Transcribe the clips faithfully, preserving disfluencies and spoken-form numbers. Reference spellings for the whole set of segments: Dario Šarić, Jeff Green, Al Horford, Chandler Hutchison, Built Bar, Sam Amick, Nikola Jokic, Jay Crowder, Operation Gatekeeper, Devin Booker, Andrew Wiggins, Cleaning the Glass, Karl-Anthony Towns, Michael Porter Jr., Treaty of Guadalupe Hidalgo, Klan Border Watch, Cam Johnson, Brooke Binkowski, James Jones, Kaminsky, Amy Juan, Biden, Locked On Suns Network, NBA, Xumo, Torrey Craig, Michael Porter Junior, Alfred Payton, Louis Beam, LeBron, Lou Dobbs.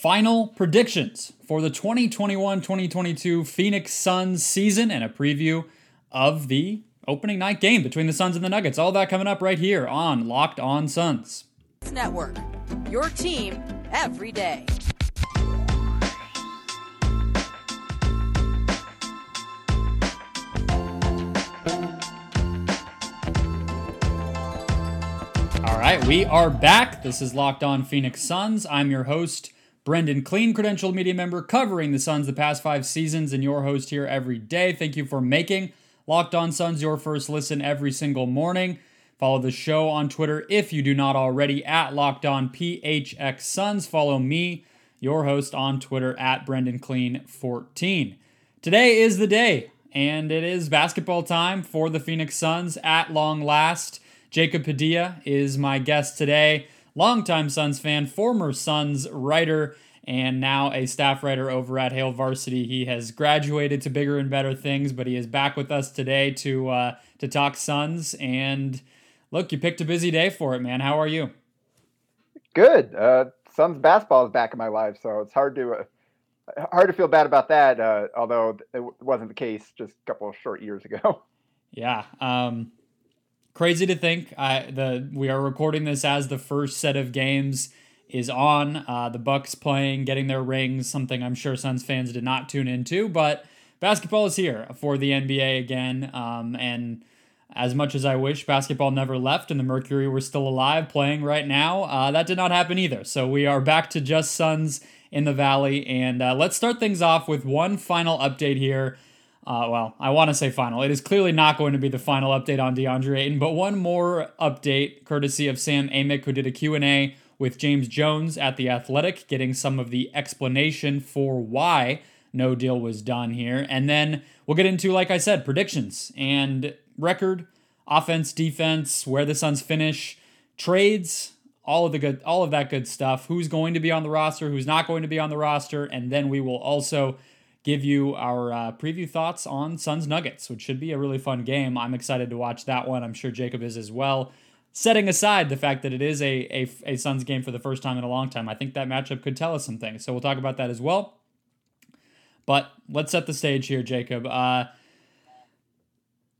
final predictions for the twenty twenty-one twenty twenty-two Phoenix Suns season and a preview of the opening night game between the Suns and the Nuggets. All that coming up right here on Locked On Suns Network, your team every day. All right, we are back. This is Locked On Phoenix Suns. I'm your host, Brendan Clean, credentialed media member covering the Suns the past five seasons, and your host here every day. Thank you for making Locked On Suns your first listen every single morning. Follow the show on Twitter if you do not already at Locked On P H X Suns. Follow me, your host, on Twitter at Brendan Clean fourteen. Today is the day, and it is basketball time for the Phoenix Suns at long last. Jacob Padilla is my guest today. Longtime Suns fan, former Suns writer, and now a staff writer over at Hale Varsity. He has graduated to bigger and better things, but he is back with us today to uh, to talk Suns. And look, you picked a busy day for it, man. How are you? Good. Uh, Suns basketball is back in my life, so it's hard to uh, hard to feel bad about that. Uh, although it wasn't the case just a couple of short years ago. Yeah, um, crazy to think. I the we are recording this as the first set of games is on. Uh, the Bucks playing, getting their rings. Something I'm sure Suns fans did not tune into, but basketball is here for the N B A again, um, and. As much as I wish basketball never left and the Mercury were still alive playing right now, uh, that did not happen either. So we are back to just Suns in the Valley. And uh, let's start things off with one final update here. Uh, well, I want to say final. It is clearly not going to be the final update on DeAndre Ayton, but one more update courtesy of Sam Amick, who did a Q and A with James Jones at The Athletic, getting some of the explanation for why no deal was done here. And then we'll get into, like I said, predictions and record, offense, defense, where the Suns finish, trades, all of the good, all of that good stuff, who's going to be on the roster, who's not going to be on the roster, and then we will also give you our uh, preview thoughts on Suns Nuggets, which should be a really fun game. I'm excited to watch that one. I'm sure Jacob is as well. Setting aside the fact that it is a, a, a Suns game for the first time in a long time, I think that matchup could tell us some things, so we'll talk about that as well. But let's set the stage here, Jacob. Uh,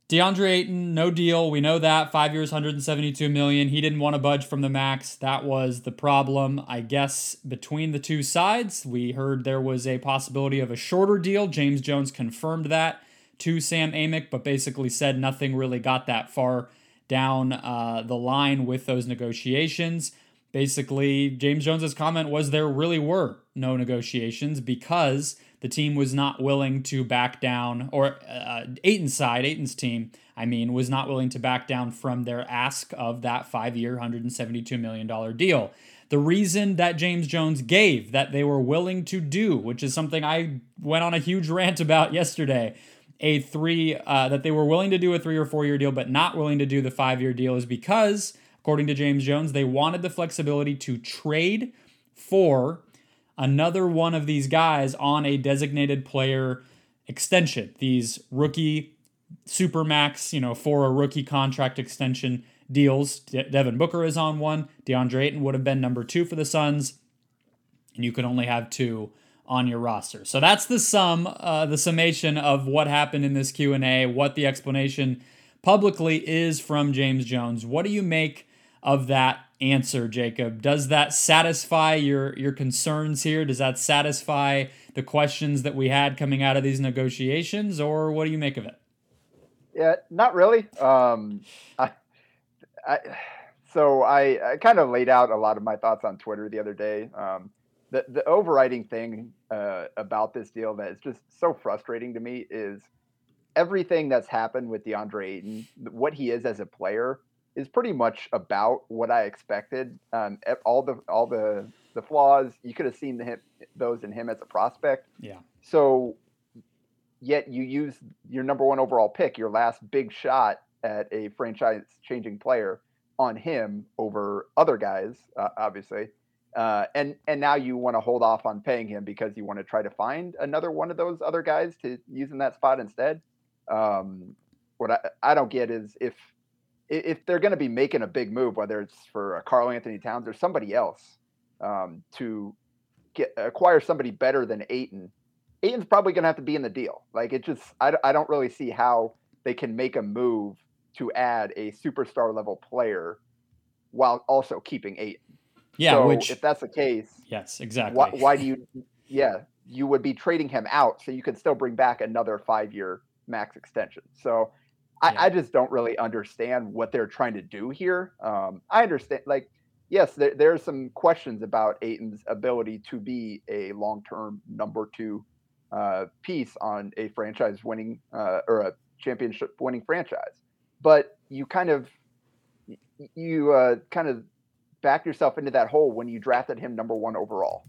DeAndre Ayton, no deal. We know that. Five years, one hundred seventy-two million dollars. He didn't want to budge from the max. That was the problem, I guess, between the two sides. We heard there was a possibility of a shorter deal. James Jones confirmed that to Sam Amick, but basically said nothing really got that far down uh, the line with those negotiations. Basically, James Jones's comment was there really were no negotiations because the team was not willing to back down, or uh, Ayton's side, Ayton's team, I mean, was not willing to back down from their ask of that five-year, one hundred seventy-two million dollars deal. The reason that James Jones gave that they were willing to do, which is something I went on a huge rant about yesterday, a three uh, that they were willing to do a three- or four-year deal but not willing to do the five-year deal is because, according to James Jones, they wanted the flexibility to trade for another one of these guys on a designated player extension. These rookie supermax, you know, for a rookie contract extension deals. De- Devin Booker is on one. DeAndre Ayton would have been number two for the Suns. And you can only have two on your roster. So that's the sum, uh, the summation of what happened in this Q and A, what the explanation publicly is from James Jones. What do you make of that answer, Jacob? Does that satisfy your your concerns here? Does that satisfy the questions that we had coming out of these negotiations, or what do you make of it? Yeah, not really. Um, I, I, so I, I kind of laid out a lot of my thoughts on Twitter the other day. Um, the the overriding thing uh, about this deal that is just so frustrating to me is everything that's happened with DeAndre Ayton, what he is as a player, is pretty much about what I expected. Um, all the all the, the flaws, you could have seen the, those in him as a prospect. Yeah. So, yet you use your number one overall pick, your last big shot at a franchise-changing player, on him over other guys, uh, obviously. Uh, and, and now you want to hold off on paying him because you want to try to find another one of those other guys to use in that spot instead. Um, what I, I don't get is if – if they're going to be making a big move, whether it's for Karl-Anthony Towns or somebody else, um, to get, acquire somebody better than Ayton, Ayton's probably going to have to be in the deal. Like it just, I, I don't really see how they can make a move to add a superstar level player while also keeping Ayton. Yeah, so which, if that's the case, yes, exactly. Why, why do you? Yeah, you would be trading him out, so you could still bring back another five-year max extension. So, I, yeah. I just don't really understand what they're trying to do here. Um, I understand, like, yes, there, there are some questions about Ayton's ability to be a long-term number two uh, piece on a franchise-winning uh, or a championship-winning franchise, but you kind of, you uh, kind of. back yourself into that hole when you drafted him number one overall.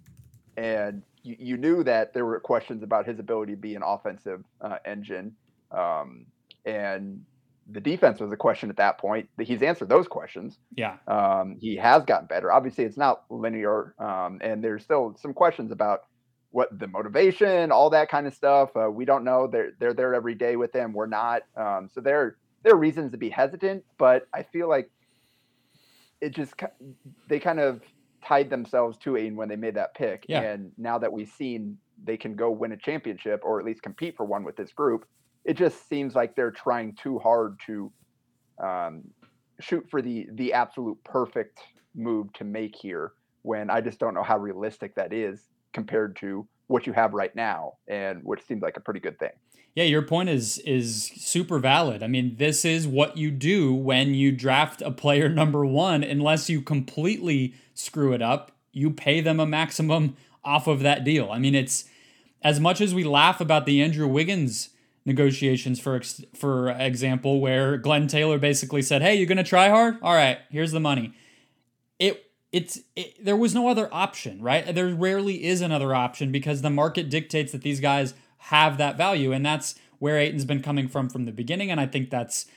And you, you knew that there were questions about his ability to be an offensive uh, engine. Um, and the defense was a question at that point. He's answered those questions. Yeah. Um, he has gotten better. Obviously it's not linear. Um, and there's still some questions about what the motivation, all that kind of stuff. Uh, we don't know. They're, they're there every day with him. We're not. Um, so there, there are reasons to be hesitant, but I feel like, it just, they kind of tied themselves to Ayton when they made that pick. Yeah. And now that we've seen they can go win a championship or at least compete for one with this group, it just seems like they're trying too hard to um, shoot for the, the absolute perfect move to make here, when I just don't know how realistic that is compared to what you have right now, and which seems like a pretty good thing. Yeah, your point is is super valid. I mean, this is what you do when you draft a player number one. Unless you completely screw it up, you pay them a maximum off of that deal. I mean, it's as much as we laugh about the Andrew Wiggins negotiations, for for example, where Glenn Taylor basically said, "Hey, you're going to try hard? All right, here's the money." It it's it, there was no other option, right? There rarely is another option because the market dictates that these guys have that value, and that's where Ayton's been coming from from the beginning, and I think that's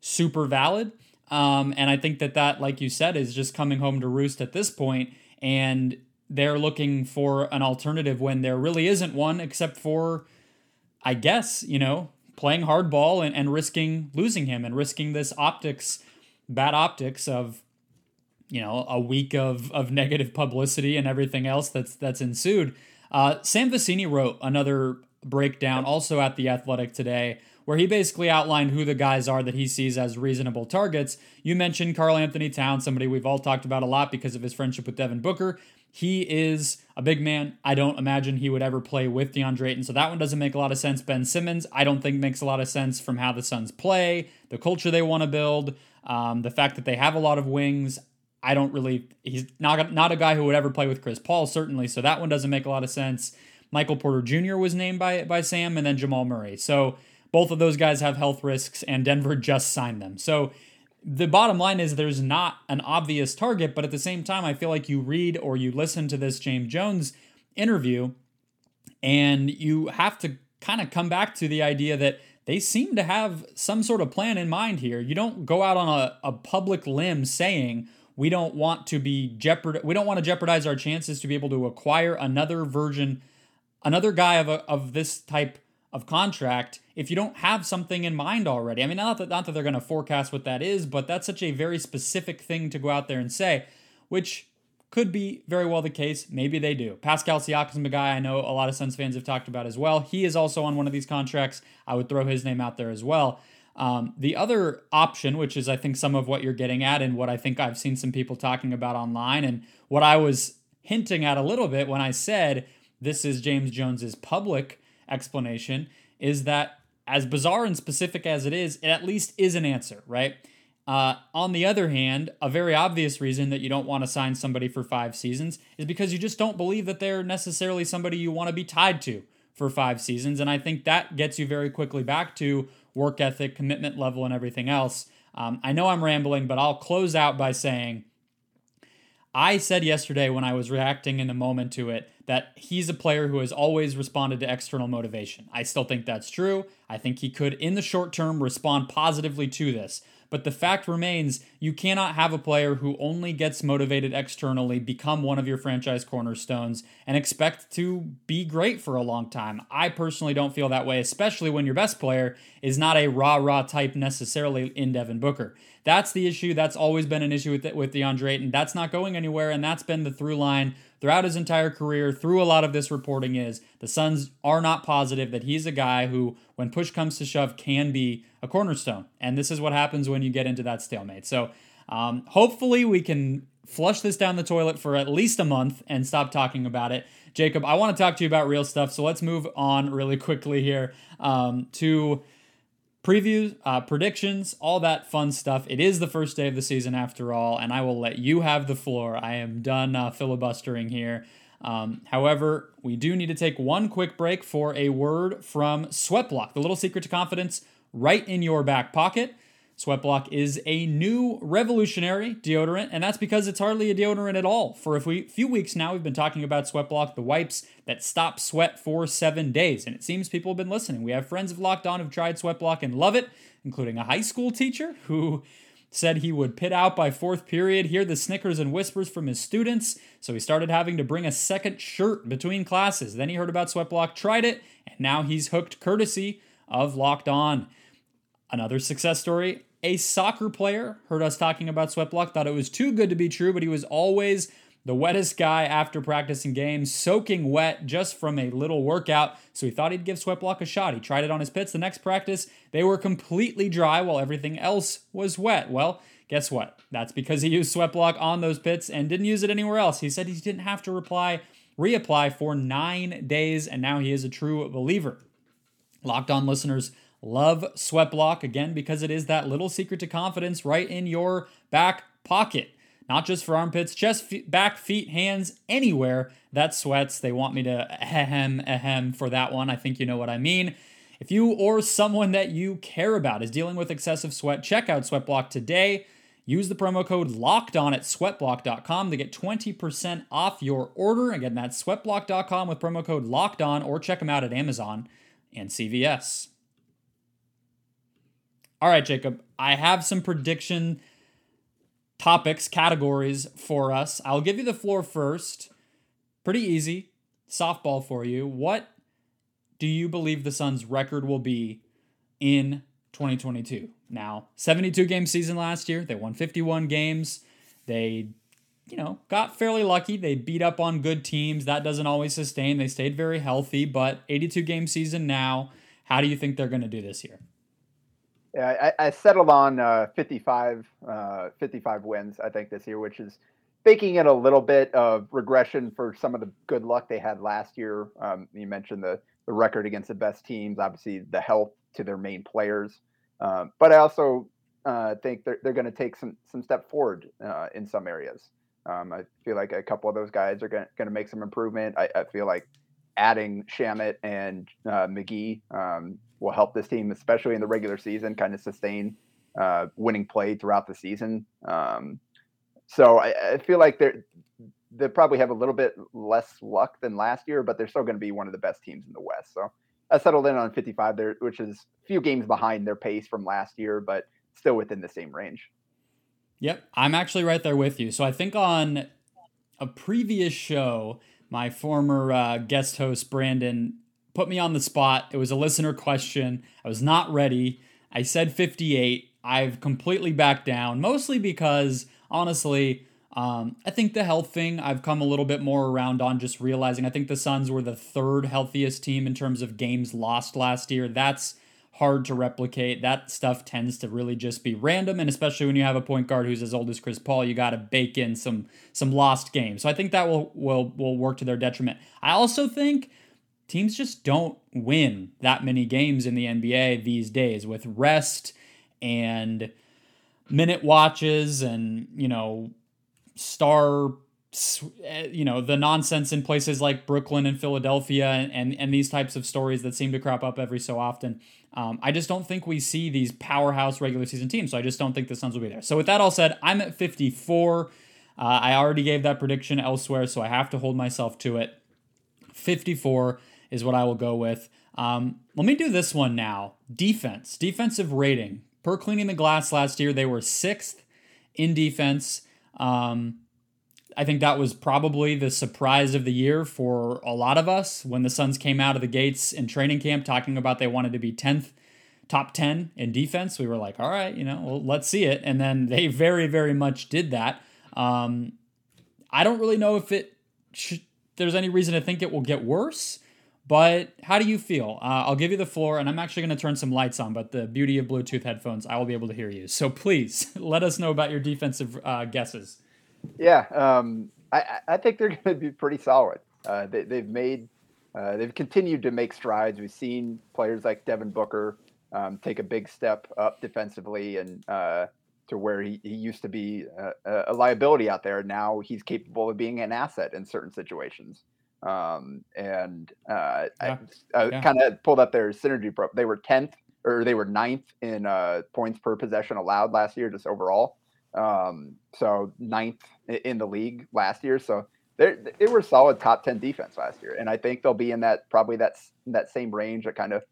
super valid. Um, and I think that that, like you said, is just coming home to roost at this point, and they're looking for an alternative when there really isn't one, except for, I guess, you know, playing hardball and, and risking losing him and risking this optics, bad optics of, you know, a week of of negative publicity and everything else that's that's ensued. Uh, Sam Vecini wrote another breakdown also at The Athletic today, where he basically outlined who the guys are that he sees as reasonable targets. You mentioned Karl-Anthony Towns, somebody we've all talked about a lot because of his friendship with Devin Booker. He is a big man. I don't imagine he would ever play with DeAndre Ayton, so that one doesn't make a lot of sense. Ben Simmons, I don't think makes a lot of sense from how the Suns play, the culture they want to build, um, the fact that they have a lot of wings. I don't really, he's not, not a guy who would ever play with Chris Paul, certainly, so that one doesn't make a lot of sense. Michael Porter Junior was named by by Sam, and then Jamal Murray. So both of those guys have health risks, and Denver just signed them. So the bottom line is there's not an obvious target, but at the same time, I feel like you read or you listen to this James Jones interview, and you have to kind of come back to the idea that they seem to have some sort of plan in mind here. You don't go out on a, a public limb saying, we don't want to be jeopard- we don't want to jeopardize our chances to be able to acquire another version Another guy of a, of this type of contract, if you don't have something in mind already. I mean, not that, not that they're going to forecast what that is, but that's such a very specific thing to go out there and say, which could be very well the case. Maybe they do. Pascal Siakam, a guy I know a lot of Suns fans have talked about as well. He is also on one of these contracts. I would throw his name out there as well. Um, the other option, which is I think some of what you're getting at and what I think I've seen some people talking about online and what I was hinting at a little bit when I said, this is James Jones's public explanation, is that as bizarre and specific as it is, it at least is an answer, right? Uh, on the other hand, a very obvious reason that you don't want to sign somebody for five seasons is because you just don't believe that they're necessarily somebody you want to be tied to for five seasons. And I think that gets you very quickly back to work ethic, commitment level, and everything else. Um, I know I'm rambling, but I'll close out by saying, I said yesterday when I was reacting in the moment to it that he's a player who has always responded to external motivation. I still think that's true. I think he could, in the short term, respond positively to this. But the fact remains, you cannot have a player who only gets motivated externally become one of your franchise cornerstones and expect to be great for a long time. I personally don't feel that way, especially when your best player is not a rah-rah type necessarily in Devin Booker. That's the issue. That's always been an issue with, with DeAndre Ayton. That's not going anywhere, and that's been the through line throughout his entire career, through a lot of this reporting, is the Suns are not positive that he's a guy who, when push comes to shove, can be a cornerstone. And this is what happens when you get into that stalemate. So um, hopefully we can flush this down the toilet for at least a month and stop talking about it. Jacob, I want to talk to you about real stuff, so let's move on really quickly here um, to previews, uh, predictions, all that fun stuff. It is the first day of the season after all, and I will let you have the floor. I am done uh, filibustering here. Um, however, we do need to take one quick break for a word from Sweatblock, the little secret to confidence right in your back pocket. Sweatblock is a new revolutionary deodorant, and that's because it's hardly a deodorant at all. For a few weeks now, we've been talking about Sweatblock, the wipes that stop sweat for seven days, and it seems people have been listening. We have friends of Locked On who've tried Sweatblock and love it, including a high school teacher who said he would pit out by fourth period, hear the snickers and whispers from his students, so he started having to bring a second shirt between classes. Then he heard about Sweatblock, tried it, and now he's hooked courtesy of Locked On. Another success story. A soccer player heard us talking about Sweatblock, thought it was too good to be true, but he was always the wettest guy after practicing games, soaking wet just from a little workout, so he thought he'd give Sweatblock a shot. He tried it on his pits. The next practice, they were completely dry while everything else was wet. Well, guess what? That's because he used Sweatblock on those pits and didn't use it anywhere else. He said he didn't have to reply, reapply for nine days, and now he is a true believer. Locked On listeners love Sweatblock, again, because it is that little secret to confidence right in your back pocket. Not just for armpits, chest, feet, back, feet, hands, anywhere that sweats. They want me to ahem, ahem for that one. I think you know what I mean. If you or someone that you care about is dealing with excessive sweat, check out Sweatblock today. Use the promo code LOCKEDON at sweatblock dot com to get twenty percent off your order. Again, that's sweatblock dot com with promo code LOCKEDON, or check them out at Amazon and C V S. All right, Jacob, I have some prediction topics, categories for us. I'll give you the floor first. Pretty easy. Softball for you. What do you believe the Suns' record will be in twenty twenty-two? Now, seventy-two game season last year. They won fifty-one games. They, you know, got fairly lucky. They beat up on good teams. That doesn't always sustain. They stayed very healthy, but eighty-two game season now. How do you think they're going to do this year? Yeah, I, I settled on uh, fifty-five, uh, fifty-five wins, I think, this year, which is baking in a little bit of regression for some of the good luck they had last year. Um, you mentioned the, the record against the best teams, obviously the health to their main players. Um, but I also uh, think they're, they're going to take some, some step forward uh, in some areas. Um, I feel like a couple of those guys are going to make some improvement. I, I feel like adding Shamet and uh, McGee um, will help this team, especially in the regular season, kind of sustain uh, winning play throughout the season. Um, so I, I feel like they're, they probably have a little bit less luck than last year, but they're still going to be one of the best teams in the West. So I settled in on fifty-five there, which is a few games behind their pace from last year, but still within the same range. Yep. I'm actually right there with you. So I think on a previous show, my former uh, guest host, Brandon, put me on the spot. It was a listener question. I was not ready. I said fifty-eight. I've completely backed down, mostly because, honestly, um, I think the health thing I've come a little bit more around on, just realizing I think the Suns were the third healthiest team in terms of games lost last year. That's hard to replicate. That stuff tends to really just be random, and especially when you have a point guard who's as old as Chris Paul, you got to bake in some some lost games. So I think that will will will work to their detriment. I also think teams just don't win that many games in the N B A these days with rest and minute watches and, you know, star, you know, the nonsense in places like Brooklyn and Philadelphia and, and, and these types of stories that seem to crop up every so often. Um, I just don't think we see these powerhouse regular season teams, so I just don't think the Suns will be there. So with that all said, I'm at fifty-four. Uh, I already gave that prediction elsewhere, so I have to hold myself to it. fifty-four is what I will go with. Um, let me do this one now. Defense. Defensive rating. Per Cleaning the Glass last year, they were sixth in defense. Um, I think that was probably the surprise of the year for a lot of us when the Suns came out of the gates in training camp talking about they wanted to be tenth, top ten in defense. We were like, all right, you know, well, let's see it. And then they very, very much did that. Um, I don't really know if it sh- there's any reason to think it will get worse. But how do you feel? Uh, I'll give you the floor, and I'm actually going to turn some lights on, but the beauty of Bluetooth headphones, I will be able to hear you. So please, let us know about your defensive uh, guesses. Yeah, um, I, I think they're going to be pretty solid. Uh, they, they've made, uh, they've continued to make strides. We've seen players like Devin Booker um, take a big step up defensively and uh, to where he, he used to be a, a liability out there. Now he's capable of being an asset in certain situations. Um, and, uh, yeah. I, I yeah. kind of pulled up their Synergy Pro. They were tenth or they were ninth in, uh, points per possession allowed last year, just overall. Um, so ninth in the league last year. So they they were solid top ten defense last year. And I think they'll be in that, probably that's that same range, that kind of,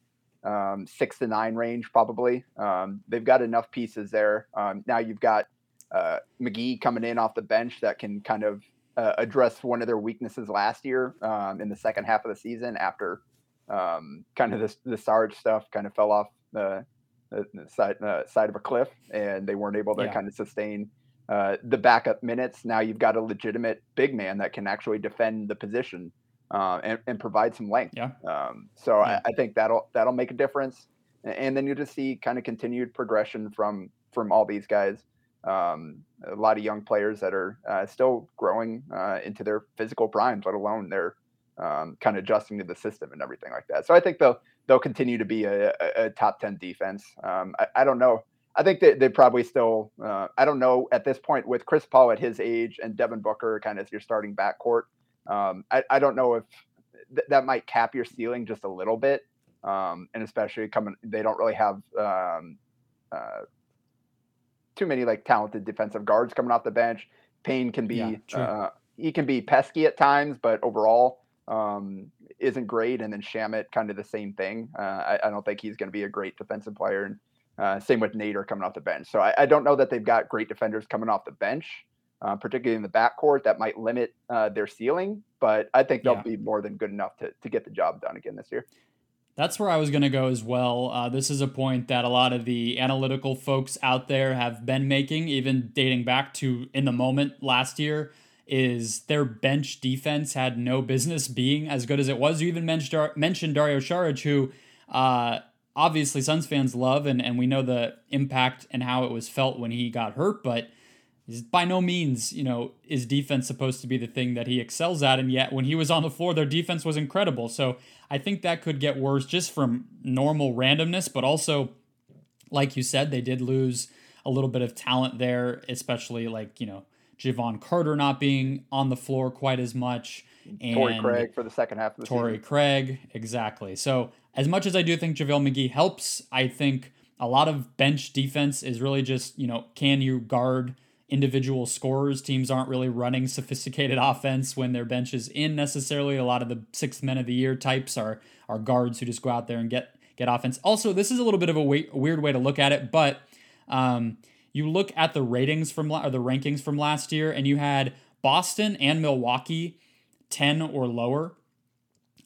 um, six to nine range, probably. Um, they've got enough pieces there. Um, now you've got, uh, McGee coming in off the bench that can kind of, Uh, address one of their weaknesses last year um, in the second half of the season after um, kind of this, the Sarge stuff kind of fell off the, the side uh, side of a cliff, and they weren't able to yeah. kind of sustain uh, the backup minutes. Now you've got a legitimate big man that can actually defend the position uh, and, and provide some length. Yeah. Um, so yeah. I, I think that'll that'll make a difference. And then you'll just see kind of continued progression from from all these guys. Um, a lot of young players that are uh, still growing uh, into their physical primes, let alone they're um, kind of adjusting to the system and everything like that. So I think they'll they'll continue to be a, a top ten defense. Um, I, I don't know. I think they they probably still. Uh, I don't know at this point with Chris Paul at his age and Devin Booker kind of as your starting backcourt. Um, I, I don't know if th- that might cap your ceiling just a little bit, um, and especially coming they don't really have. Um, uh, too many like talented defensive guards coming off the bench. Payne can be, yeah, uh, he can be pesky at times, but overall um, isn't great. And then Shamet kind of the same thing. Uh, I, I don't think he's going to be a great defensive player. And uh, same with Nader coming off the bench. So I, I don't know that they've got great defenders coming off the bench, uh, particularly in the backcourt that might limit uh, their ceiling, but I think they'll yeah. be more than good enough to, to get the job done again this year. That's where I was going to go as well. Uh, this is a point that a lot of the analytical folks out there have been making, even dating back to in the moment last year, is their bench defense had no business being as good as it was. You even mentioned, mentioned Dario Šarić, who uh, obviously Suns fans love, and, and we know the impact and how it was felt when he got hurt, but by no means, you know, is defense supposed to be the thing that he excels at. And yet when he was on the floor, their defense was incredible. So I think that could get worse just from normal randomness. But also, like you said, they did lose a little bit of talent there, especially like, you know, Javon Carter not being on the floor quite as much. And Torrey Craig for the second half of the Torrey season. Torrey Craig, exactly. So as much as I do think JaVale McGee helps, I think a lot of bench defense is really just, you know, can you guard individual scorers? Teams aren't really running sophisticated offense when their bench is in necessarily. A lot of the sixth men of the year types are are guards who just go out there and get get offense. Also, this is a little bit of a, way, a weird way to look at it, but um, you look at the ratings from or the rankings from last year, and you had Boston and Milwaukee ten or lower.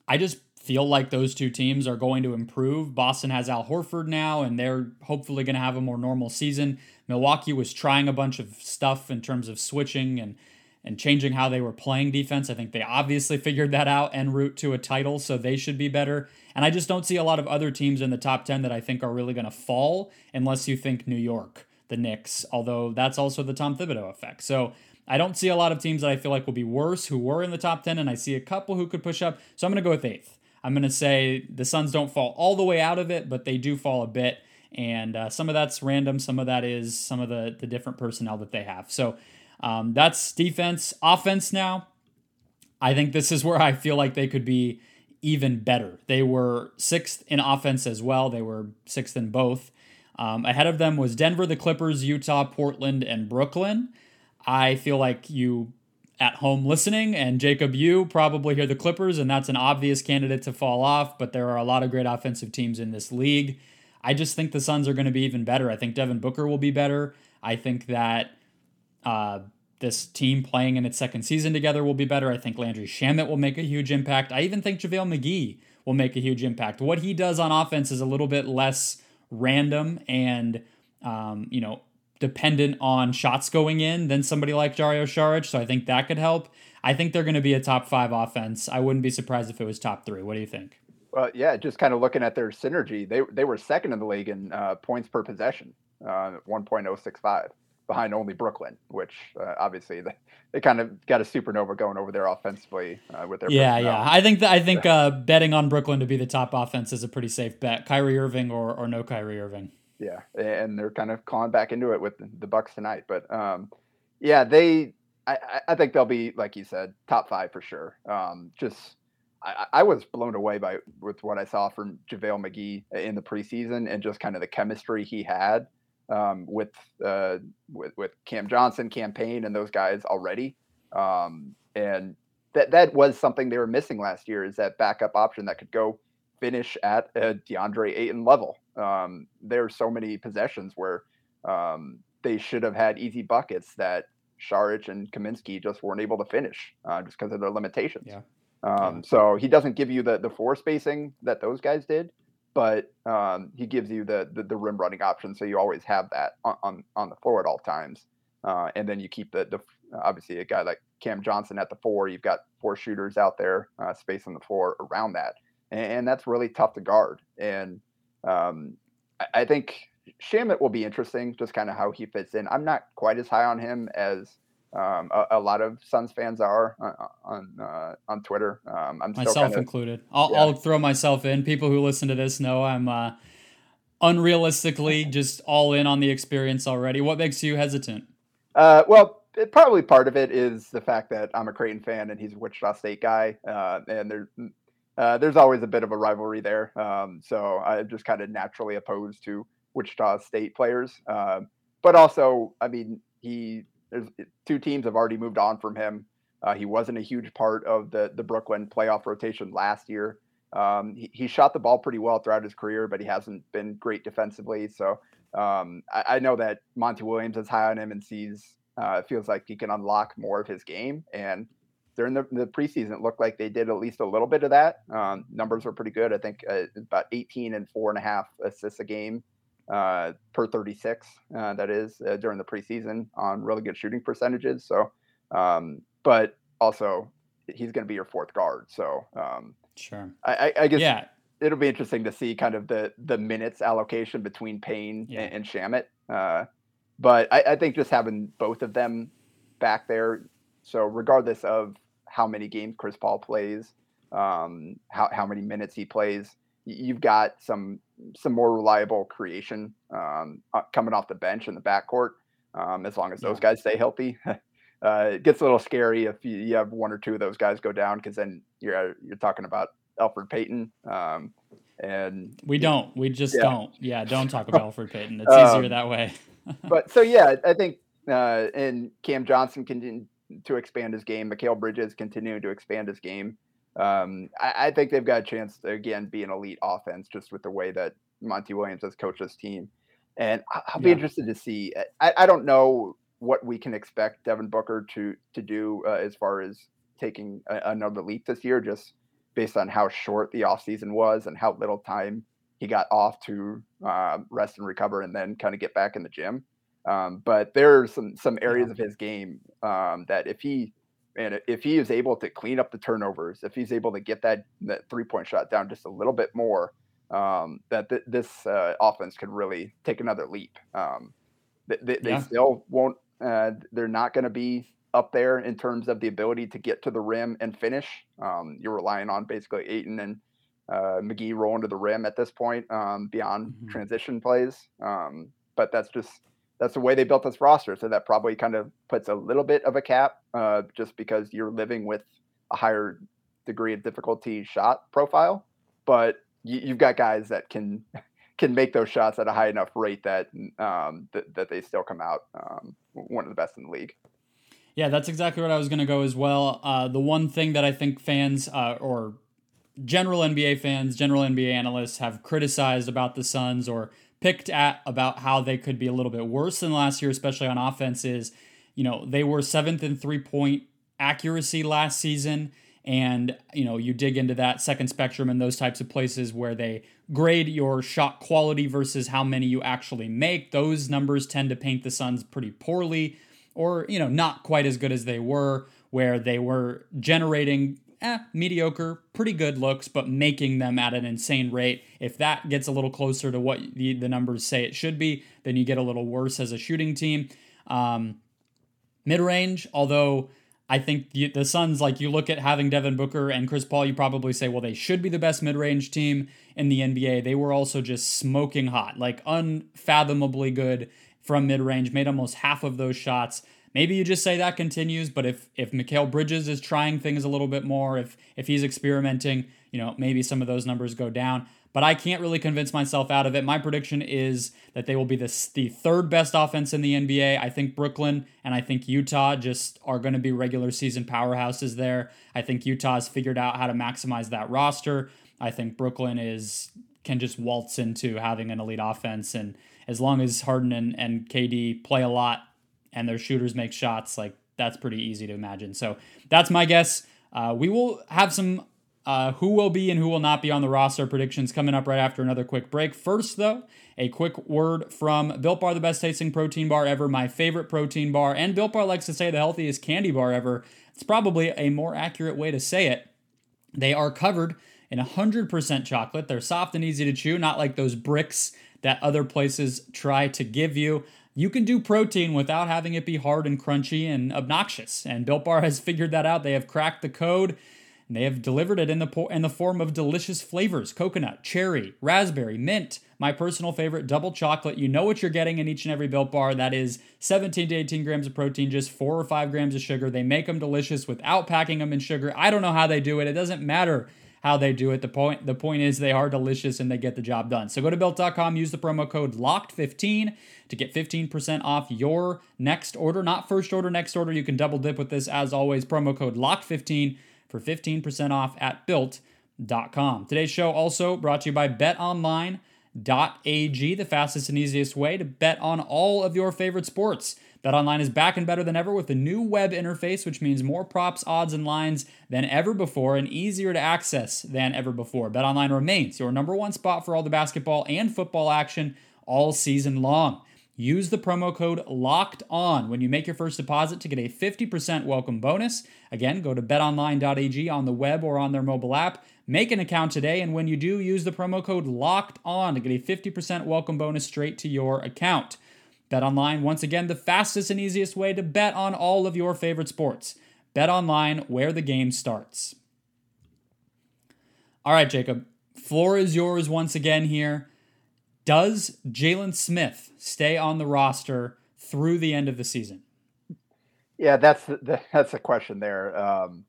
I just feel like those two teams are going to improve. Boston has Al Horford now, and they're hopefully going to have a more normal season. Milwaukee was trying a bunch of stuff in terms of switching and, and changing how they were playing defense. I think they obviously figured that out en route to a title, so they should be better. And I just don't see a lot of other teams in the top ten that I think are really going to fall, unless you think New York, the Knicks, although that's also the Tom Thibodeau effect. So I don't see a lot of teams that I feel like will be worse who were in the top ten, and I see a couple who could push up. So I'm going to go with eighth. I'm going to say the Suns don't fall all the way out of it, but they do fall a bit. And uh, some of that's random. Some of that is some of the, the different personnel that they have. So um, that's defense. Offense now, I think this is where I feel like they could be even better. They were sixth in offense as well. They were sixth in both. Um, ahead of them was Denver, the Clippers, Utah, Portland, and Brooklyn. I feel like you at home listening, and Jacob, you probably hear the Clippers, and that's an obvious candidate to fall off, but there are a lot of great offensive teams in this league. I just think the Suns are going to be even better. I think Devin Booker will be better. I think that uh, this team playing in its second season together will be better. I think Landry Shamet will make a huge impact. I even think JaVale McGee will make a huge impact. What he does on offense is a little bit less random and, um, you know, dependent on shots going in than somebody like Dario Šarić, so I think that could help. I think they're going to be a top five offense. I wouldn't be surprised if it was top three. What do you think? Well, yeah, just kind of looking at their synergy, they they were second in the league in uh, points per possession, uh, one point oh six five, behind only Brooklyn, which uh, obviously they, they kind of got a supernova going over there offensively uh, with their yeah personnel. yeah. I think that I think uh, betting on Brooklyn to be the top offense is a pretty safe bet. Kyrie Irving or or no Kyrie Irving. Yeah, and they're kind of calling back into it with the Bucks tonight, but um, yeah, they I, I think they'll be, like you said, top five for sure. Um, just. I, I was blown away by with what I saw from JaVale McGee in the preseason and just kind of the chemistry he had um, with, uh, with with Cam Johnson, Cam Payne, and those guys already. Um, and that that was something they were missing last year, is that backup option that could go finish at a DeAndre Ayton level. Um, there are so many possessions where um, they should have had easy buckets that Šarić and Kaminsky just weren't able to finish uh, just because of their limitations. Yeah. Um, so he doesn't give you the, the floor spacing that those guys did, but um, he gives you the, the, the rim running option. So you always have that on, on, on the floor at all times. Uh, and then you keep the, the, obviously a guy like Cam Johnson at the four, you've got four shooters out there, uh, space on the floor around that. And, and that's really tough to guard. And um, I, I think Shamet will be interesting, just kind of how he fits in. I'm not quite as high on him as Um, a, a lot of Suns fans are uh, on uh, on Twitter. Um, I'm still myself kind of, included. I'll, yeah. I'll throw myself in. People who listen to this know I'm uh, unrealistically just all in on the experience already. What makes you hesitant? Uh, well, it, probably part of it is the fact that I'm a Creighton fan and he's a Wichita State guy, uh, and there uh, there's always a bit of a rivalry there. Um, so I'm just kind of naturally opposed to Wichita State players. Uh, but also, I mean, he. There's two teams have already moved on from him. Uh, he wasn't a huge part of the the Brooklyn playoff rotation last year. Um, he, he shot the ball pretty well throughout his career, but he hasn't been great defensively. So um, I, I know that Monty Williams is high on him and sees uh, feels like he can unlock more of his game. And during the, the preseason, it looked like they did at least a little bit of that. Um, numbers were pretty good. I think uh, about eighteen and four and a half assists a game. Uh, per thirty-six, uh, that is, uh, during the preseason on really good shooting percentages. So, um, but also he's going to be your fourth guard. So, um, sure. I, I guess yeah. it'll be interesting to see kind of the, the minutes allocation between Payne yeah. and, and Shamet. Uh, but I, I think just having both of them back there. So regardless of how many games Chris Paul plays, um, how, how many minutes he plays, you've got some, some more reliable creation um, coming off the bench in the backcourt, um, as long as those yeah. guys stay healthy. uh, it gets a little scary if you, you have one or two of those guys go down, because then you're you're talking about Alfred Payton. Um, and we don't. We just yeah. don't. Yeah, don't talk about Alfred Payton. It's easier um, that way. But so, yeah, I think uh, and Cam Johnson continued to expand his game. Mikael Bridges continued to expand his game. Um, I, I think they've got a chance to, again, be an elite offense just with the way that Monty Williams has coached this team. And I'll, I'll be yeah. interested to see. I, I don't know what we can expect Devin Booker to to do uh, as far as taking a, another leap this year, just based on how short the offseason was and how little time he got off to uh, rest and recover and then kind of get back in the gym. Um, but there are some, some areas yeah. of his game um, that if he – and if he is able to clean up the turnovers, if he's able to get that, that three-point shot down just a little bit more, um, that th- this uh, offense could really take another leap. Um, th- th- yeah. They still won't uh, – they're not going to be up there in terms of the ability to get to the rim and finish. Um, you're relying on basically Ayton and uh, McGee rolling to the rim at this point um, beyond mm-hmm. transition plays. Um, but that's just – that's the way they built this roster. So that probably kind of puts a little bit of a cap uh, just because you're living with a higher degree of difficulty shot profile, but you, you've got guys that can, can make those shots at a high enough rate that um, th- that they still come out um, one of the best in the league. Yeah, that's exactly what I was going to go as well. Uh, the one thing that I think fans uh, or general N B A fans, general N B A analysts have criticized about the Suns or picked at about how they could be a little bit worse than last year, especially on offense, is, you know, they were seventh in three-point accuracy last season. And, you know, you dig into that second spectrum and those types of places where they grade your shot quality versus how many you actually make. Those numbers tend to paint the Suns pretty poorly, or, you know, not quite as good as they were. where they were generating eh, mediocre, pretty good looks, but making them at an insane rate. If that gets a little closer to what the, the numbers say it should be, then you get a little worse as a shooting team. Um, mid-range, although I think the, the Suns, like, you look at having Devin Booker and Chris Paul, you probably say, well, they should be the best mid-range team in the N B A. They were also just smoking hot, like unfathomably good from mid-range, made almost half of those shots. Maybe you just say that continues, but if if Mikael Bridges is trying things a little bit more, if if he's experimenting, you know, maybe some of those numbers go down. But I can't really convince myself out of it. My prediction is that they will be the, the third best offense in the N B A. I think Brooklyn and I think Utah just are going to be regular season powerhouses there. I think Utah's figured out how to maximize that roster. I think Brooklyn is can just waltz into having an elite offense. And as long as Harden and, and K D play a lot, and their shooters make shots, like, that's pretty easy to imagine. So that's my guess. Uh, we will have some uh, who will be and who will not be on the roster predictions coming up right after another quick break. First, though, a quick word from Built Bar, the best tasting protein bar ever, my favorite protein bar. And Built Bar likes to say the healthiest candy bar ever. It's probably a more accurate way to say it. They are covered in one hundred percent chocolate. They're soft and easy to chew, not like those bricks that other places try to give you. You can do protein without having it be hard and crunchy and obnoxious. And Built Bar has figured that out. They have cracked the code, and they have delivered it in the po- in the form of delicious flavors: coconut, cherry, raspberry, mint, my personal favorite, double chocolate. You know what you're getting in each and every Built Bar. That is seventeen to eighteen grams of protein, just four or five grams of sugar. They make them delicious without packing them in sugar. I don't know how they do it. It doesn't matter how they do it. The point the point is they are delicious and they get the job done. So go to built dot com, use the promo code locked fifteen to get fifteen percent off your next order. Not first order, next order. You can double dip with this as always. Promo code locked fifteen for fifteen percent off at built dot com. Today's show also brought to you by bet online dot a g, the fastest and easiest way to bet on all of your favorite sports. BetOnline is back and better than ever with a new web interface, which means more props, odds, and lines than ever before and easier to access than ever before. BetOnline remains your number one spot for all the basketball and football action all season long. Use the promo code LOCKEDON when you make your first deposit to get a fifty percent welcome bonus. Again, go to bet online dot a g on the web or on their mobile app. Make an account today, and when you do, use the promo code LOCKEDON to get a fifty percent welcome bonus straight to your account. BetOnline, once again, the fastest and easiest way to bet on all of your favorite sports. BetOnline, where the game starts. All right, Jacob, floor is yours once again here. Does Jalen Smith stay on the roster through the end of the season? Yeah, that's the, that's the question there. Um,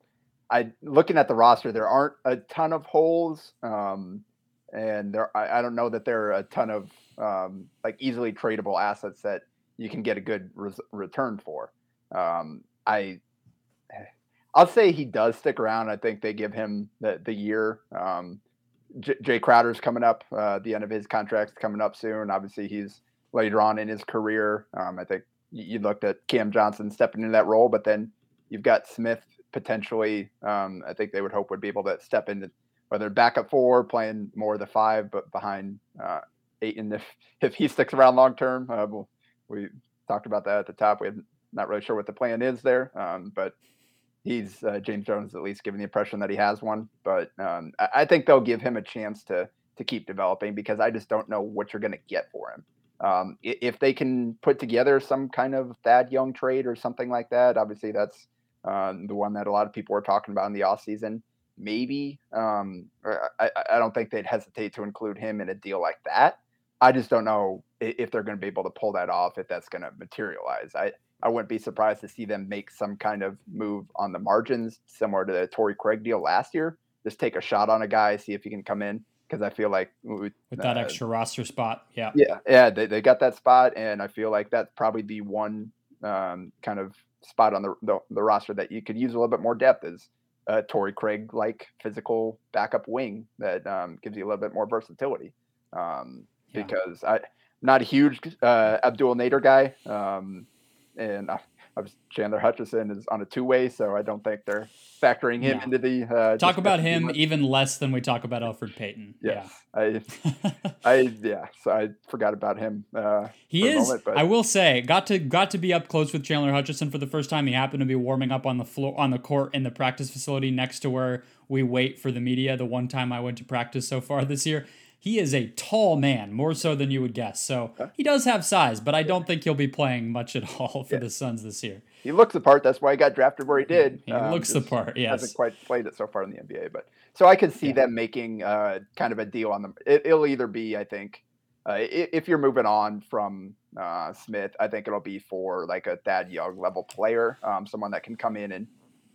I looking at the roster, there aren't a ton of holes, um, and there I, I don't know that there are a ton of Um, like easily tradable assets that you can get a good res- return for. Um, I, I'll say he does stick around. I think they give him the, the year. Um, J- Jay Crowder's coming up, uh, the end of his contract's coming up soon. Obviously he's later on in his career. Um, I think you looked at Cam Johnson stepping into that role, but then you've got Smith potentially, um, I think they would hope would be able to step into whether back up four, playing more of the five, but behind, uh, Ayton, if, if he sticks around long-term, uh, we'll, we talked about that at the top. We're not really sure what the plan is there, um, but he's uh, James Jones, at least giving the impression that he has one. But um, I, I think they'll give him a chance to to keep developing because I just don't know what you're going to get for him. Um, if they can put together some kind of Thad Young trade or something like that, obviously that's um, the one that a lot of people are talking about in the offseason. Maybe um, I, I don't think they'd hesitate to include him in a deal like that. I just don't know if they're going to be able to pull that off, if that's going to materialize. I, I wouldn't be surprised to see them make some kind of move on the margins, similar to the Torrey Craig deal last year. Just take a shot on a guy, see if he can come in, because I feel like with that uh, extra roster spot, yeah, yeah, yeah, they they got that spot, and I feel like that's probably the one um, kind of spot on the, the the roster that you could use a little bit more depth is uh, Torrey Craig like physical backup wing that um, gives you a little bit more versatility. Um, Because I, I'm not a huge uh, Abdul Nader guy, um, and I, Chandler Hutchison is on a two-way, so I don't think they're factoring him yeah. into the uh, talk about him much. Even less than we talk about Alfred Payton. Yes. Yeah, I, I, yeah, so I forgot about him. Uh, he is. Moment, I will say, got to got to be up close with Chandler Hutchison for the first time. He happened to be warming up on the floor on the court in the practice facility next to where we wait for the media. The one time I went to practice so far this year. He is a tall man, more so than you would guess. So he does have size, but I don't think he'll be playing much at all for yeah. the Suns this year. He looks the part. That's why he got drafted where he did. He um, looks the part, yes. Hasn't quite played it so far in the N B A. But so I could see yeah. them making uh, kind of a deal on them. It, it'll either be, I think, uh, if you're moving on from uh, Smith, I think it'll be for like a Thad Young level player, um, someone that can come in and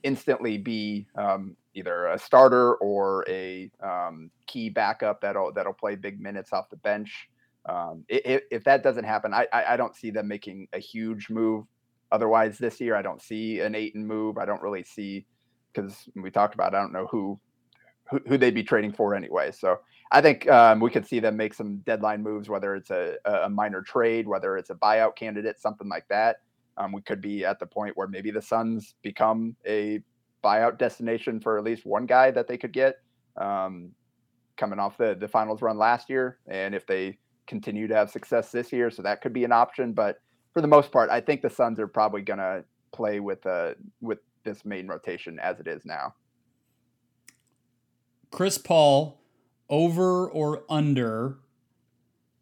instantly be um, either a starter or a um, key backup that'll that'll play big minutes off the bench. Um, if, if that doesn't happen, I, I don't see them making a huge move. Otherwise, this year I don't see an Ayton move. I don't really see because we talked about I don't know who, who who they'd be trading for anyway. So I think um, we could see them make some deadline moves, whether it's a, a minor trade, whether it's a buyout candidate, something like that. Um, we could be at the point where maybe the Suns become a buyout destination for at least one guy that they could get um, coming off the, the finals run last year. And if they continue to have success this year, so that could be an option. But for the most part, I think the Suns are probably going to play with uh, with this main rotation as it is now. Chris Paul, over or under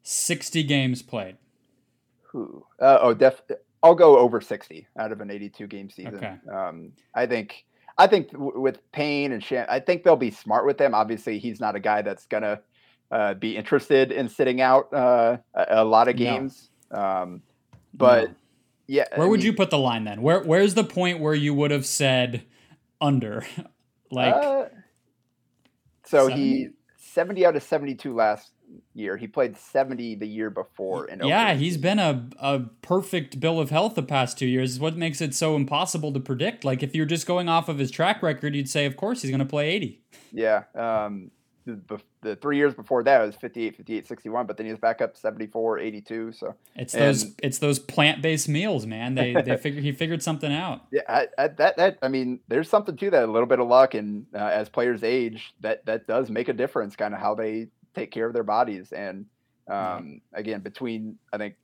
sixty games played? Who? Uh, oh, definitely. I'll go over sixty out of an eighty-two game season. Okay. Um, I think, I think w- with Payne and Sham, I think they'll be smart with them. Obviously he's not a guy that's going to uh, be interested in sitting out uh, a, a lot of games. No. Um, but no. yeah. Where I would mean, you put the line then? Where, where's the point where you would have said under like, uh, so seventy? He seventy out of seventy-two last year. He played seventy the year before. In yeah, Oakland. He's been a, a perfect bill of health the past two years. Is what makes it so impossible to predict. Like if you're just going off of his track record, you'd say, of course, he's going to play eighty. Yeah. Um, the, the three years before that it was fifty-eight, fifty-eight, sixty-one, but then he was back up seventy-four, eighty-two. So it's those and, it's those plant-based meals, man. They they figure he figured something out. Yeah, I, I, that that I mean, there's something to that. A little bit of luck, and uh, as players age, that that does make a difference. Kind of how they take care of their bodies. And um, again, between, I think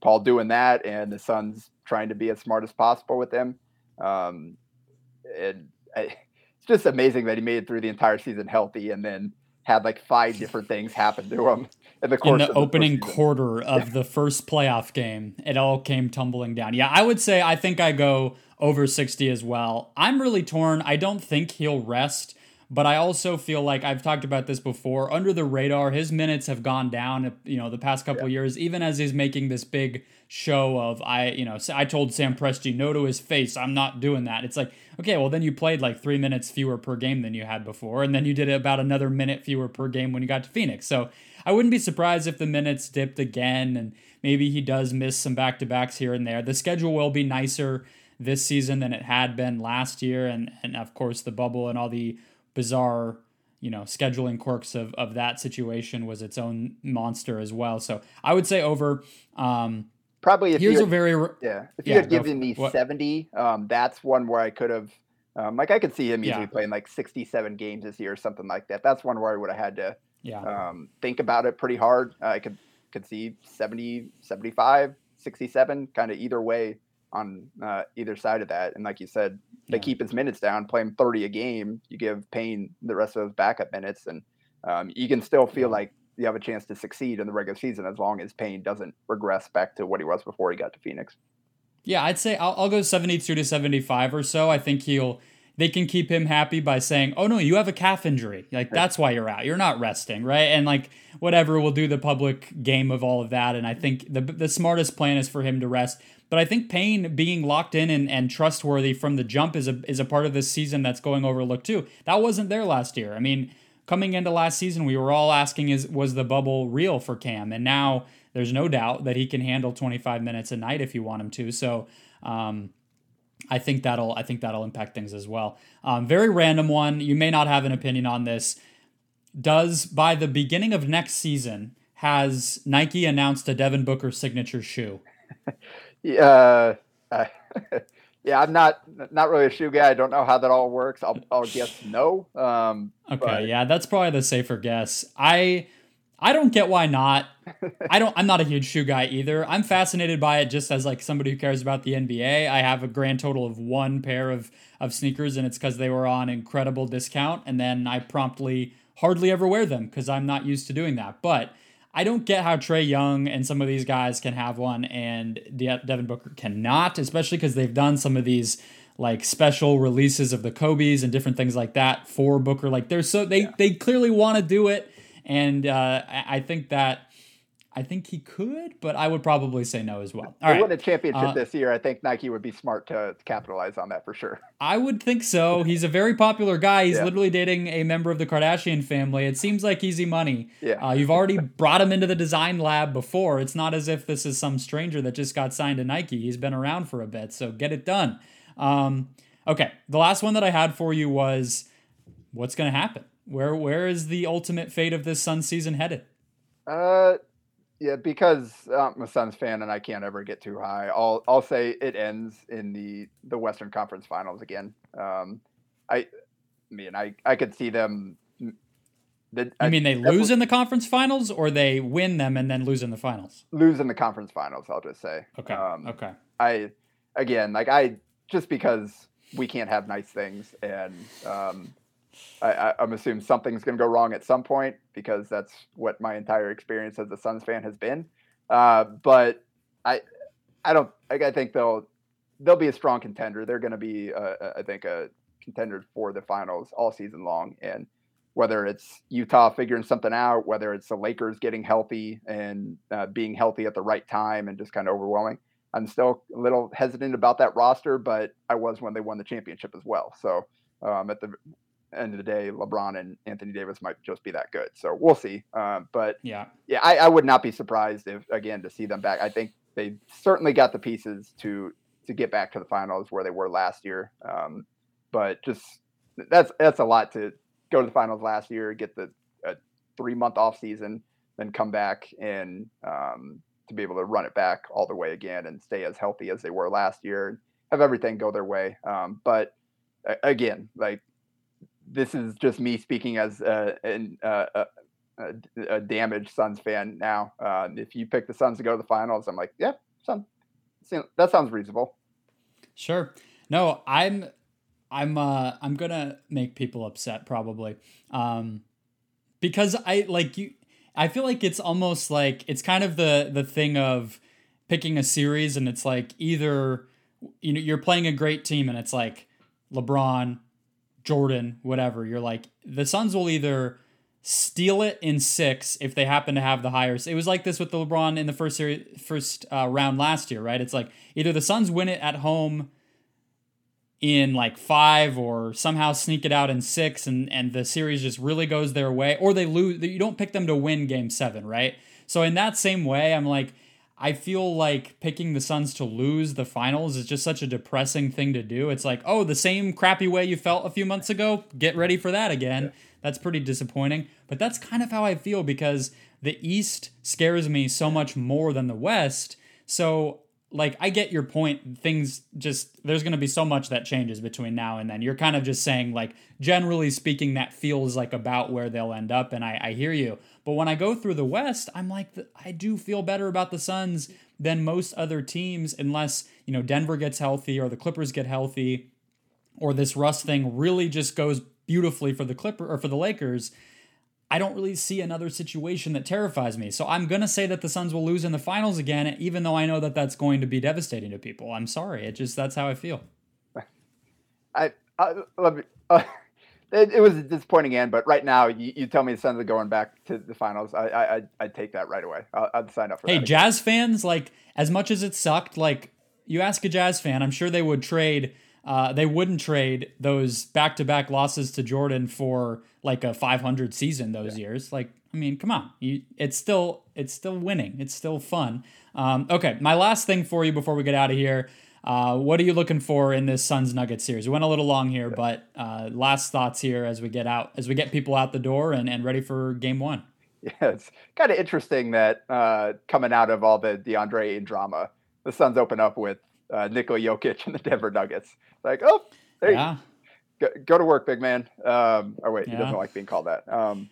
Paul doing that and the Suns trying to be as smart as possible with them. Um, and I, it's just amazing that he made it through the entire season healthy and then had like five different things happen to him in the course in the of the opening quarter of yeah. the first playoff game. It all came tumbling down. Yeah. I would say, I think I go over sixty as well. I'm really torn. I don't think he'll rest. But I also feel like I've talked about this before. Under the radar, his minutes have gone down, you know, the past couple yeah. of years, even as he's making this big show of, I, you know, I told Sam Presti no to his face. I'm not doing that. It's like, okay, well, then you played like three minutes fewer per game than you had before. And then you did about another minute fewer per game when you got to Phoenix. So I wouldn't be surprised if the minutes dipped again. And maybe he does miss some back-to-backs here and there. The schedule will be nicer this season than it had been last year. And, and of course, the bubble and all the bizarre, you know, scheduling quirks of, of that situation was its own monster as well. So I would say over. Um, Probably if here's a very yeah. If you yeah, had given me what? seventy, um, that's one where I could have, um, like I could see him usually yeah. playing like sixty-seven games this year or something like that. That's one where I would have had to yeah. um, think about it pretty hard. Uh, I could could see seventy, seventy-five, sixty-seven, kind of either way on uh, either side of that. And like you said, they yeah. keep his minutes down, play him thirty a game. You give Payne the rest of those backup minutes, and um, you can still feel like you have a chance to succeed in the regular season as long as Payne doesn't regress back to what he was before he got to Phoenix. Yeah, I'd say I'll, I'll go seventy-two to seventy-five or so. I think he'll they can keep him happy by saying, oh, no, you have a calf injury. Like, that's why you're out. You're not resting, right? And, like, whatever, we'll do the public game of all of that. And I think the the smartest plan is for him to rest. But I think Payne being locked in and, and trustworthy from the jump is a is a part of this season that's going overlooked too. That wasn't there last year. I mean, coming into last season, we were all asking, is was the bubble real for Cam? And now there's no doubt that he can handle twenty-five minutes a night if you want him to. So um, I think that'll I think that'll impact things as well. Um, very random one. You may not have an opinion on this. Does by the beginning of next season has Nike announced a Devin Booker signature shoe? Yeah, uh, I, Yeah, I'm not not really a shoe guy. I don't know how that all works. I'll, I'll guess no. Um, okay, but. Yeah, that's probably the safer guess. I I don't get why not. I don't. I'm not a huge shoe guy either. I'm fascinated by it just as like somebody who cares about the N B A. I have a grand total of one pair of of sneakers, and it's because they were on incredible discount, and then I promptly hardly ever wear them because I'm not used to doing that. But I don't get how Trae Young and some of these guys can have one and De- Devin Booker cannot, especially because they've done some of these like special releases of the Kobe's and different things like that for Booker. Like they're so they, yeah. they clearly want to do it. And uh, I think that I think he could, but I would probably say no as well. All right. Win a championship uh, this year. I think Nike would be smart to capitalize on that for sure. I would think so. He's a very popular guy. He's yeah. literally dating a member of the Kardashian family. It seems like easy money. Yeah. Uh, you've already brought him into the design lab before. It's not as if this is some stranger that just got signed to Nike. He's been around for a bit, so get it done. Um, okay. The last one that I had for you was, what's going to happen? Where Where is the ultimate fate of this Suns season headed? Uh. Yeah, because I'm a Suns fan and I can't ever get too high. I'll I'll say it ends in the, the Western Conference Finals again. Um, I, I mean, I, I could see them. The, I mean, they lose in the Conference Finals, or they win them and then lose in the Finals. Lose in the Conference Finals, I'll just say. Okay. Um, okay. I again, like I just because we can't have nice things, and um, I, I, I'm assuming something's going to go wrong at some point because that's what my entire experience as a Suns fan has been. Uh, but I, I don't. Like, I think they'll they'll be a strong contender. They're going to be, uh, I think, a contender for the finals all season long. And whether it's Utah figuring something out, whether it's the Lakers getting healthy and uh, being healthy at the right time and just kind of overwhelming, I'm still a little hesitant about that roster. But I was when they won the championship as well. So um, at the end of the day, LeBron and Anthony Davis might just be that good. So we'll see. Um, but yeah, yeah, I, I would not be surprised if, again, to see them back. I think they certainly got the pieces to, to get back to the finals where they were last year. Um, but just that's, that's a lot to go to the finals last year, get the a three month off season, then come back and um, to be able to run it back all the way again and stay as healthy as they were last year and have everything go their way. Um, but uh, again, like, this is just me speaking as a, a, a, a damaged Suns fan now. Uh, if you pick the Suns to go to the finals, I'm like, yeah, Suns, that sounds reasonable. Sure. No, I'm, I'm, uh, I'm gonna make people upset probably, um, because I like you. I feel like it's almost like it's kind of the the thing of picking a series, and it's like either you know you're playing a great team, and it's like LeBron, Jordan, whatever, you're like, the Suns will either steal it in six if they happen to have the higher. It was like this with the LeBron in the first series, first uh, round last year, right? It's like either the Suns win it at home in like five or somehow sneak it out in six and, and the series just really goes their way, or they lose. You don't pick them to win game seven, right? So in that same way, I'm like, I feel like picking the Suns to lose the finals is just such a depressing thing to do. It's like, oh, the same crappy way you felt a few months ago, get ready for that again. Yeah. That's pretty disappointing. But that's kind of how I feel because the East scares me so much more than the West. So, like, I get your point. Things just, there's going to be so much that changes between now and then. You're kind of just saying, like, generally speaking, that feels like about where they'll end up, and I, I hear you. But when I go through the West, I'm like, I do feel better about the Suns than most other teams unless, you know, Denver gets healthy or the Clippers get healthy or this Russ thing really just goes beautifully for the Clipper or for the Lakers. I don't really see another situation that terrifies me. So I'm going to say that the Suns will lose in the finals again, even though I know that that's going to be devastating to people. I'm sorry. It just, that's how I feel. I, I love it. Uh. It, it was a disappointing end, but right now, you, you tell me the Suns are going back to the finals. I, I, I'd, I'd take that right away. I'll, I'd sign up for hey, that. Hey, Jazz fans, like, as much as it sucked, like, you ask a Jazz fan, I'm sure they would trade, uh, they wouldn't trade those back-to-back losses to Jordan for, like, a five hundred season those yeah. years. Like, I mean, come on. You, it's still, it's still winning. It's still fun. Um, okay, my last thing for you before we get out of here. Uh, what are you looking for in this Suns Nuggets series? We went a little long here, but uh, last thoughts here as we get out, as we get people out the door and, and ready for game one. Yeah, it's kind of interesting that uh, coming out of all the DeAndre Ayton drama, the Suns open up with uh, Nikola Jokic and the Denver Nuggets. Like, oh, hey, yeah. go, go to work, big man. Um, oh, wait, yeah. He doesn't like being called that. Um,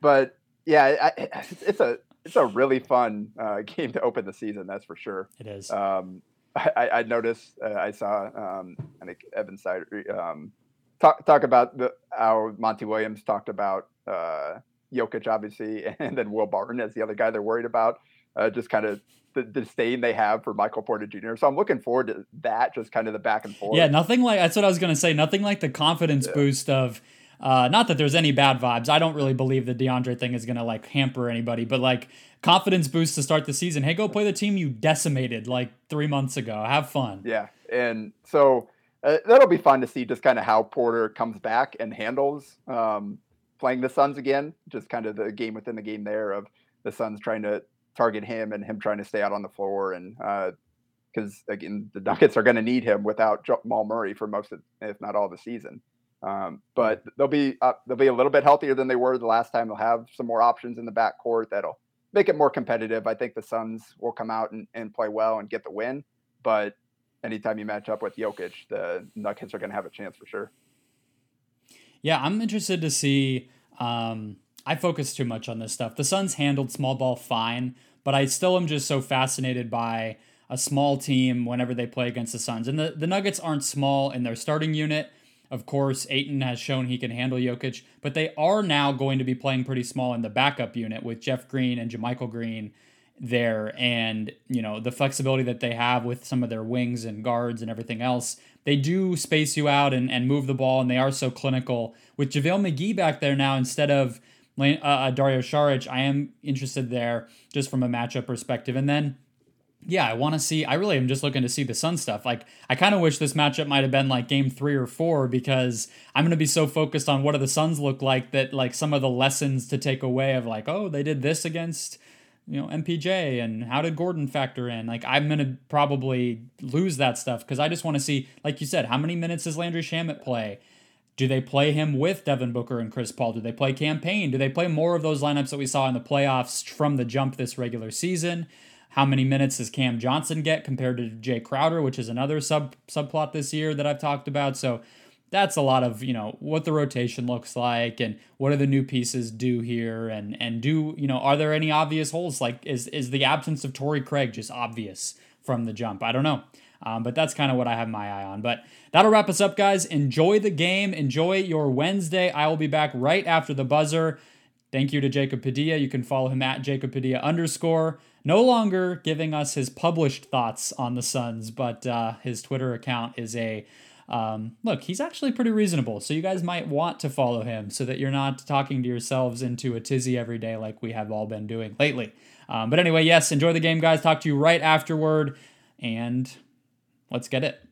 but, yeah, I, it's a it's a really fun uh, game to open the season, that's for sure. It is. Um, I, I noticed, uh, I saw, um, I think Evan Sider um, talk, talk about the, how Monty Williams talked about uh, Jokic, obviously, and then Will Barton as the other guy they're worried about. Uh, just kind of the disdain they have for Michael Porter Junior So I'm looking forward to that, just kind of the back and forth. Yeah, nothing like, that's what I was going to say, nothing like the confidence yeah. boost of, uh, not that there's any bad vibes. I don't really believe the DeAndre thing is going to like hamper anybody, but like confidence boost to start the season. Hey, go play the team you decimated like three months ago. Have fun. Yeah, and so uh, that'll be fun to see just kind of how Porter comes back and handles um, playing the Suns again, just kind of the game within the game there of the Suns trying to target him and him trying to stay out on the floor. And because, uh, again, the Nuggets are going to need him without Jamal Murray for most of, if not all the season. Um, but they'll be uh, they'll be a little bit healthier than they were the last time. They'll have some more options in the backcourt that'll make it more competitive. I think the Suns will come out and, and play well and get the win. But anytime you match up with Jokic, the Nuggets are going to have a chance for sure. Yeah, I'm interested to see um... – I focus too much on this stuff. The Suns handled small ball fine, but I still am just so fascinated by a small team whenever they play against the Suns. And the, the Nuggets aren't small in their starting unit. Of course, Ayton has shown he can handle Jokic, but they are now going to be playing pretty small in the backup unit with Jeff Green and Jermichael Green there. And, you know, the flexibility that they have with some of their wings and guards and everything else, they do space you out and, and move the ball, and they are so clinical. With JaVale McGee back there now instead of Uh, Dario Šarić, I am interested there just from a matchup perspective. And then, yeah, I want to see, I really am just looking to see the Sun stuff. Like, I kind of wish this matchup might have been like game three or four, because I'm going to be so focused on what do the Suns look like that, like, some of the lessons to take away of like, oh, they did this against, you know, M P J, and how did Gordon factor in? Like, I'm going to probably lose that stuff because I just want to see, like you said, how many minutes does Landry Shamet play? Do they play him with Devin Booker and Chris Paul? Do they play Cam Payne? Do they play more of those lineups that we saw in the playoffs from the jump this regular season? How many minutes does Cam Johnson get compared to Jay Crowder, which is another sub subplot this year that I've talked about? So that's a lot of, you know, what the rotation looks like and what do the new pieces do here, and and do, you know, are there any obvious holes? Like, is is the absence of Torrey Craig just obvious from the jump? I don't know. Um, but that's kind of what I have my eye on. But that'll wrap us up, guys. Enjoy the game. Enjoy your Wednesday. I will be back right after the buzzer. Thank you to Jacob Padilla. You can follow him at Jacob Padilla underscore. No longer giving us his published thoughts on the Suns, but uh, his Twitter account is a... Um, look, he's actually pretty reasonable, so you guys might want to follow him so that you're not talking to yourselves into a tizzy every day like we have all been doing lately. Um, but anyway, yes, enjoy the game, guys. Talk to you right afterward. And... let's get it.